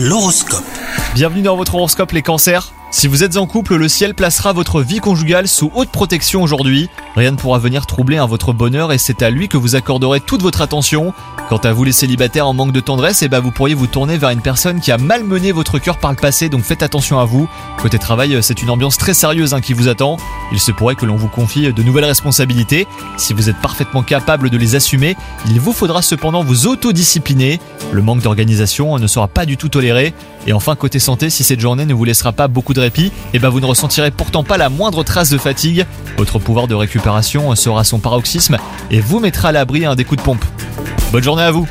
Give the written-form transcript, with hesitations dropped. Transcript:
L'horoscope. Bienvenue dans votre horoscope les cancers. Si vous êtes en couple, le ciel placera votre vie conjugale sous haute protection aujourd'hui. Rien ne pourra venir troubler votre bonheur et c'est à lui que vous accorderez toute votre attention. Quant à vous les célibataires en manque de tendresse, vous pourriez vous tourner vers une personne qui a malmené votre cœur par le passé, donc faites attention à vous. Côté travail, c'est une ambiance très sérieuse qui vous attend. Il se pourrait que l'on vous confie de nouvelles responsabilités. Si vous êtes parfaitement capable de les assumer, il vous faudra cependant vous autodiscipliner. Le manque d'organisation ne sera pas du tout toléré. Et enfin, côté santé, si cette journée ne vous laissera pas beaucoup de répit, vous ne ressentirez pourtant pas la moindre trace de fatigue. Votre pouvoir de récupération sera son paroxysme et vous mettra à l'abri des coups de pompe. Bonne journée à vous!